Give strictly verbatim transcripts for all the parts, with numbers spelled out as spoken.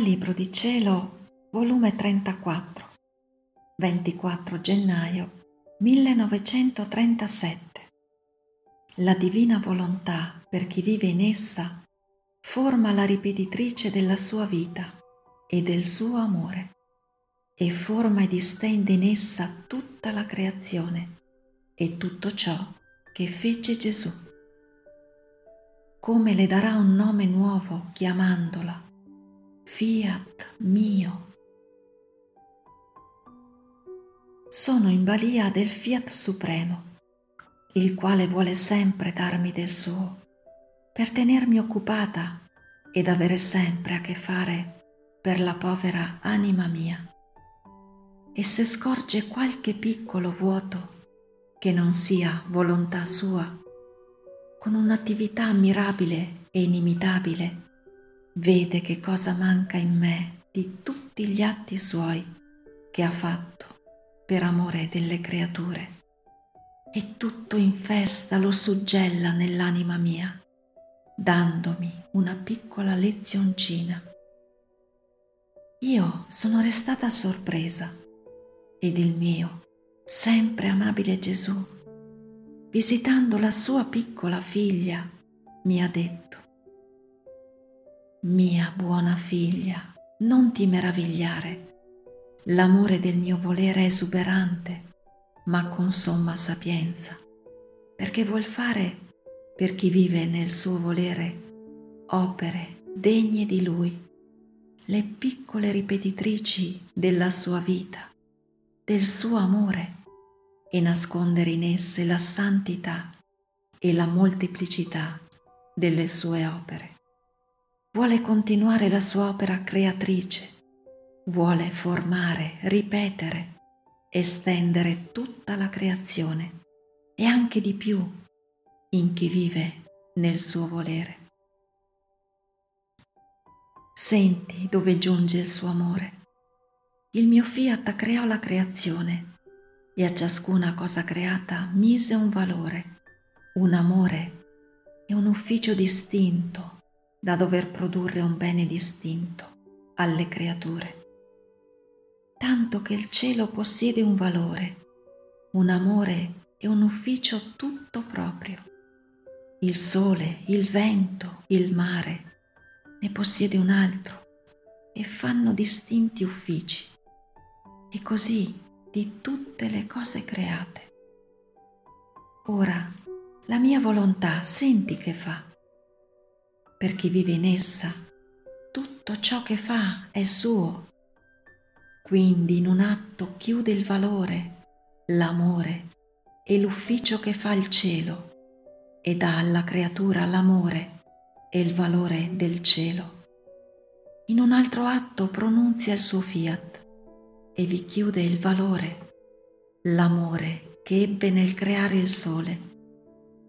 Dal Libro di Cielo, volume trentaquattro, ventiquattro gennaio millenovecentotrentasette. La divina volontà, per chi vive in essa, forma la ripetitrice della sua vita e del suo amore, e forma e distende in essa tutta la creazione e tutto ciò che fece Gesù. Come le darà un nome nuovo chiamandola Fiat mio. Sono in balia del Fiat Supremo, il quale vuole sempre darmi del suo, per tenermi occupata ed avere sempre a che fare per la povera anima mia. E se scorge qualche piccolo vuoto che non sia volontà sua, con un'attività ammirabile e inimitabile, vede che cosa manca in me di tutti gli atti suoi che ha fatto per amore delle creature, e tutto in festa lo suggella nell'anima mia, dandomi una piccola lezioncina. Io sono restata sorpresa, ed il mio sempre amabile Gesù, visitando la sua piccola figlia, mi ha detto: «Mia buona figlia, non ti meravigliare, l'amore del mio volere è esuberante, ma con somma sapienza, perché vuol fare, per chi vive nel suo volere, opere degne di lui, le piccole ripetitrici della sua vita, del suo amore, e nascondere in esse la santità e la molteplicità delle sue opere. Vuole continuare la sua opera creatrice, vuole formare, ripetere, estendere tutta la creazione e anche di più in chi vive nel suo volere. Senti dove giunge il suo amore. Il mio Fiat creò la creazione e a ciascuna cosa creata mise un valore, un amore e un ufficio distinto, da dover produrre un bene distinto alle creature, tanto che il cielo possiede un valore, un amore e un ufficio tutto proprio. Il sole, il vento, il mare ne possiede un altro e fanno distinti uffici, e così di tutte le cose create. Ora la mia volontà senti che fa. Per chi vive in essa, tutto ciò che fa è suo. Quindi in un atto chiude il valore, l'amore e l'ufficio che fa il cielo, e dà alla creatura l'amore e il valore del cielo. In un altro atto pronunzia il suo Fiat e vi chiude il valore, l'amore che ebbe nel creare il sole,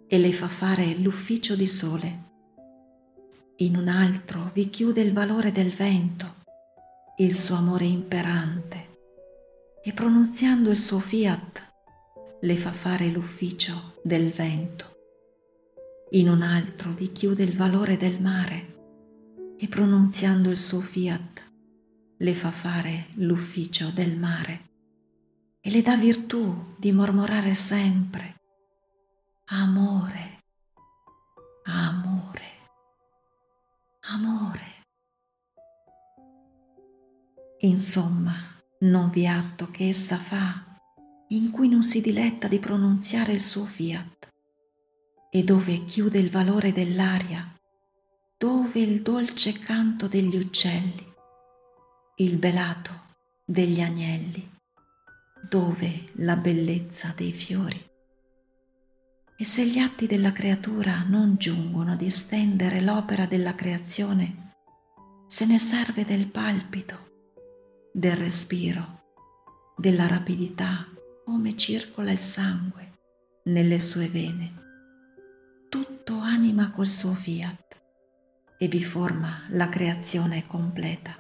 e le fa fare l'ufficio di sole. In un altro vi chiude il valore del vento, il suo amore imperante, e pronunziando il suo Fiat le fa fare l'ufficio del vento. In un altro vi chiude il valore del mare e pronunziando il suo Fiat le fa fare l'ufficio del mare, e le dà virtù di mormorare sempre: amore, amore, amore. Insomma, non vi è atto che essa fa in cui non si diletta di pronunziare il suo Fiat, e dove chiude il valore dell'aria, dove il dolce canto degli uccelli, il belato degli agnelli, dove la bellezza dei fiori. E se gli atti della creatura non giungono a distendere l'opera della creazione, se ne serve del palpito, del respiro, della rapidità come circola il sangue nelle sue vene. Tutto anima col suo Fiat e vi forma la creazione completa.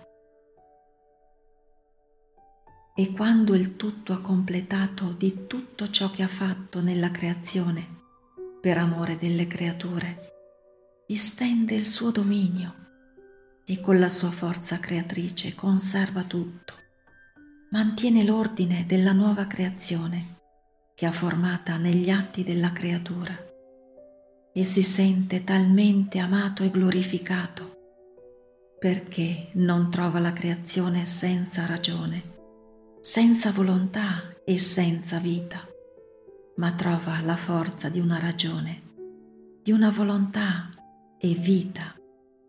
E quando il tutto ha completato di tutto ciò che ha fatto nella creazione, per amore delle creature, distende il suo dominio e con la sua forza creatrice conserva tutto, mantiene l'ordine della nuova creazione che ha formata negli atti della creatura e si sente talmente amato e glorificato perché non trova la creazione senza ragione, senza volontà e senza vita, ma trova la forza di una ragione, di una volontà e vita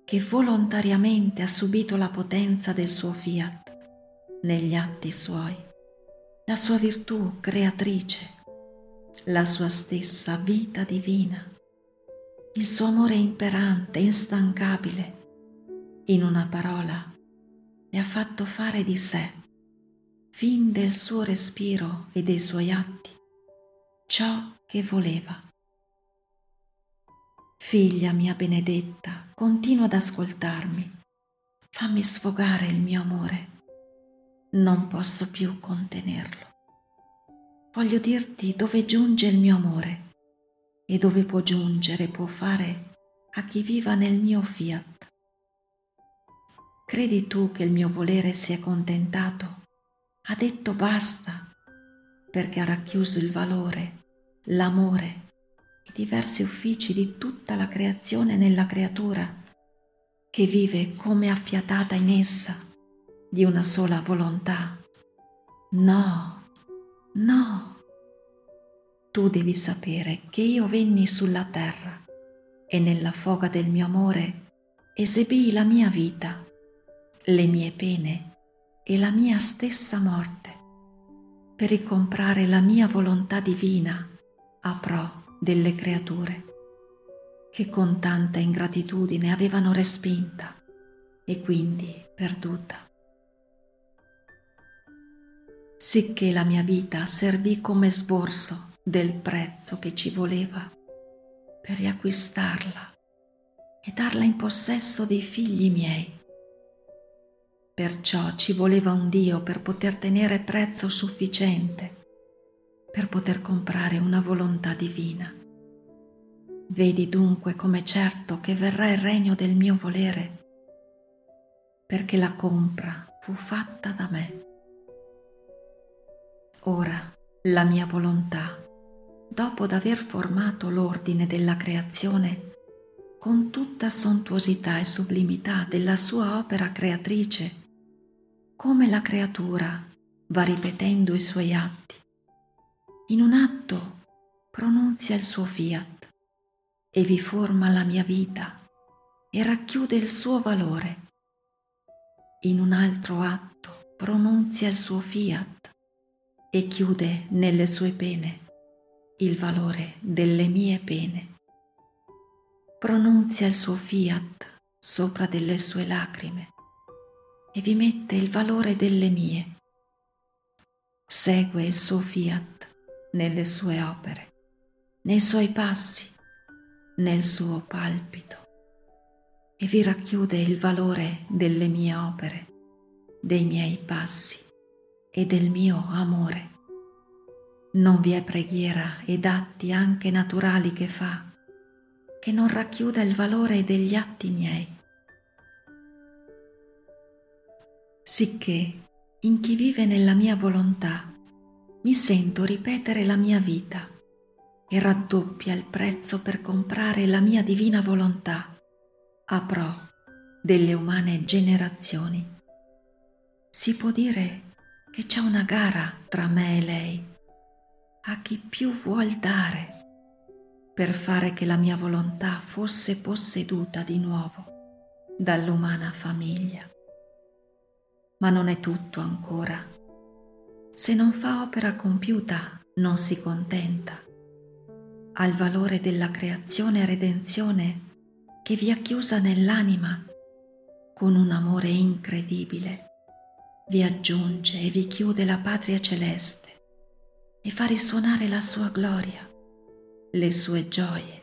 che volontariamente ha subito la potenza del suo fiat negli atti suoi, la sua virtù creatrice, la sua stessa vita divina, il suo amore imperante, instancabile. In una parola, le ha fatto fare di sé, fin del suo respiro e dei suoi atti, ciò che voleva. Figlia mia benedetta, continua ad ascoltarmi, fammi sfogare il mio amore, non posso più contenerlo. Voglio dirti dove giunge il mio amore e dove può giungere, può fare a chi viva nel mio fiat. Credi tu che il mio volere si è contentato, ha detto basta, perché ha racchiuso il valore, l'amore, i diversi uffici di tutta la creazione nella creatura, che vive come affiatata in essa di una sola volontà. No, no, tu devi sapere che io venni sulla terra e nella foga del mio amore esebii la mia vita, le mie pene e la mia stessa morte, per ricomprare la mia volontà divina a pro delle creature, che con tanta ingratitudine avevano respinta e quindi perduta. Sicché la mia vita servì come sborso del prezzo che ci voleva per riacquistarla e darla in possesso dei figli miei. Perciò ci voleva un Dio per poter tenere prezzo sufficiente, per poter comprare una volontà divina. Vedi dunque come certo che verrà il regno del mio volere, perché la compra fu fatta da me. Ora la mia volontà, dopo d'aver formato l'ordine della creazione, con tutta sontuosità e sublimità della sua opera creatrice, come la creatura va ripetendo i suoi atti, in un atto pronunzia il suo fiat e vi forma la mia vita e racchiude il suo valore. In un altro atto pronunzia il suo fiat e chiude nelle sue pene il valore delle mie pene. Pronunzia il suo fiat sopra delle sue lacrime e vi mette il valore delle mie. Segue il suo fiat nelle sue opere, nei suoi passi, nel suo palpito e vi racchiude il valore delle mie opere, dei miei passi e del mio amore. Non vi è preghiera ed atti anche naturali che fa che non racchiuda il valore degli atti miei. Sicché in chi vive nella mia volontà mi sento ripetere la mia vita e raddoppia il prezzo per comprare la mia divina volontà a pro delle umane generazioni. Si può dire che c'è una gara tra me e lei, a chi più vuol dare, per fare che la mia volontà fosse posseduta di nuovo dall'umana famiglia. Ma non è tutto ancora. Se non fa opera compiuta, non si contenta. Al valore della creazione e redenzione che vi ha chiusa nell'anima, con un amore incredibile, vi aggiunge e vi chiude la patria celeste e fa risuonare la sua gloria, le sue gioie,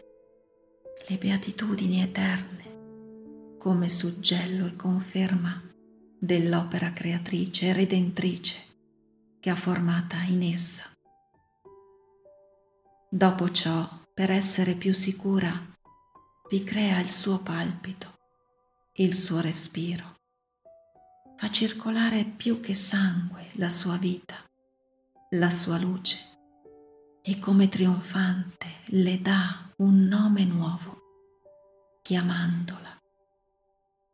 le beatitudini eterne, come suggello e conferma dell'opera creatrice e redentrice che ha formata in essa. Dopo ciò, per essere più sicura, vi crea il suo palpito il suo respiro, fa circolare più che sangue la sua vita, la sua luce, e come trionfante le dà un nome nuovo, chiamandola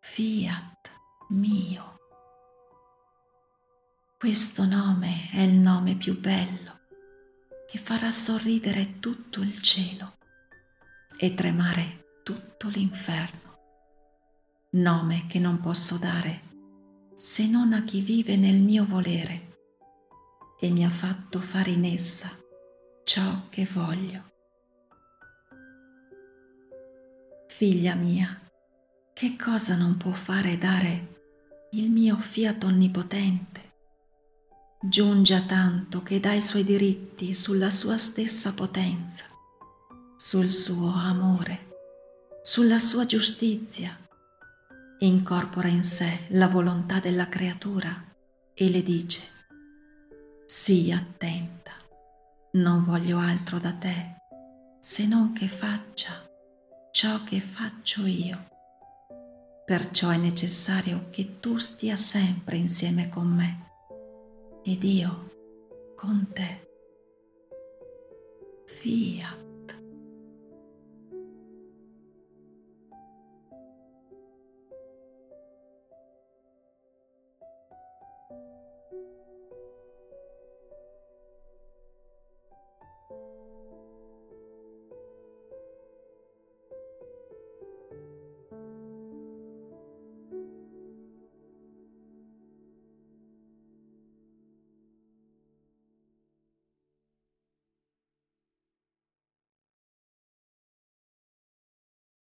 Fiat mio. Questo nome è il nome più bello, che farà sorridere tutto il cielo e tremare tutto l'inferno. Nome che non posso dare se non a chi vive nel mio volere e mi ha fatto fare in essa ciò che voglio. Figlia mia, che cosa non può fare e dare il mio Fiat onnipotente? Giunge a tanto che dà i suoi diritti sulla sua stessa potenza, sul suo amore, sulla sua giustizia, incorpora in sé la volontà della creatura e le dice: sii attenta, non voglio altro da te se non che faccia ciò che faccio io. Perciò è necessario che tu stia sempre insieme con me ed io con te. Fiat.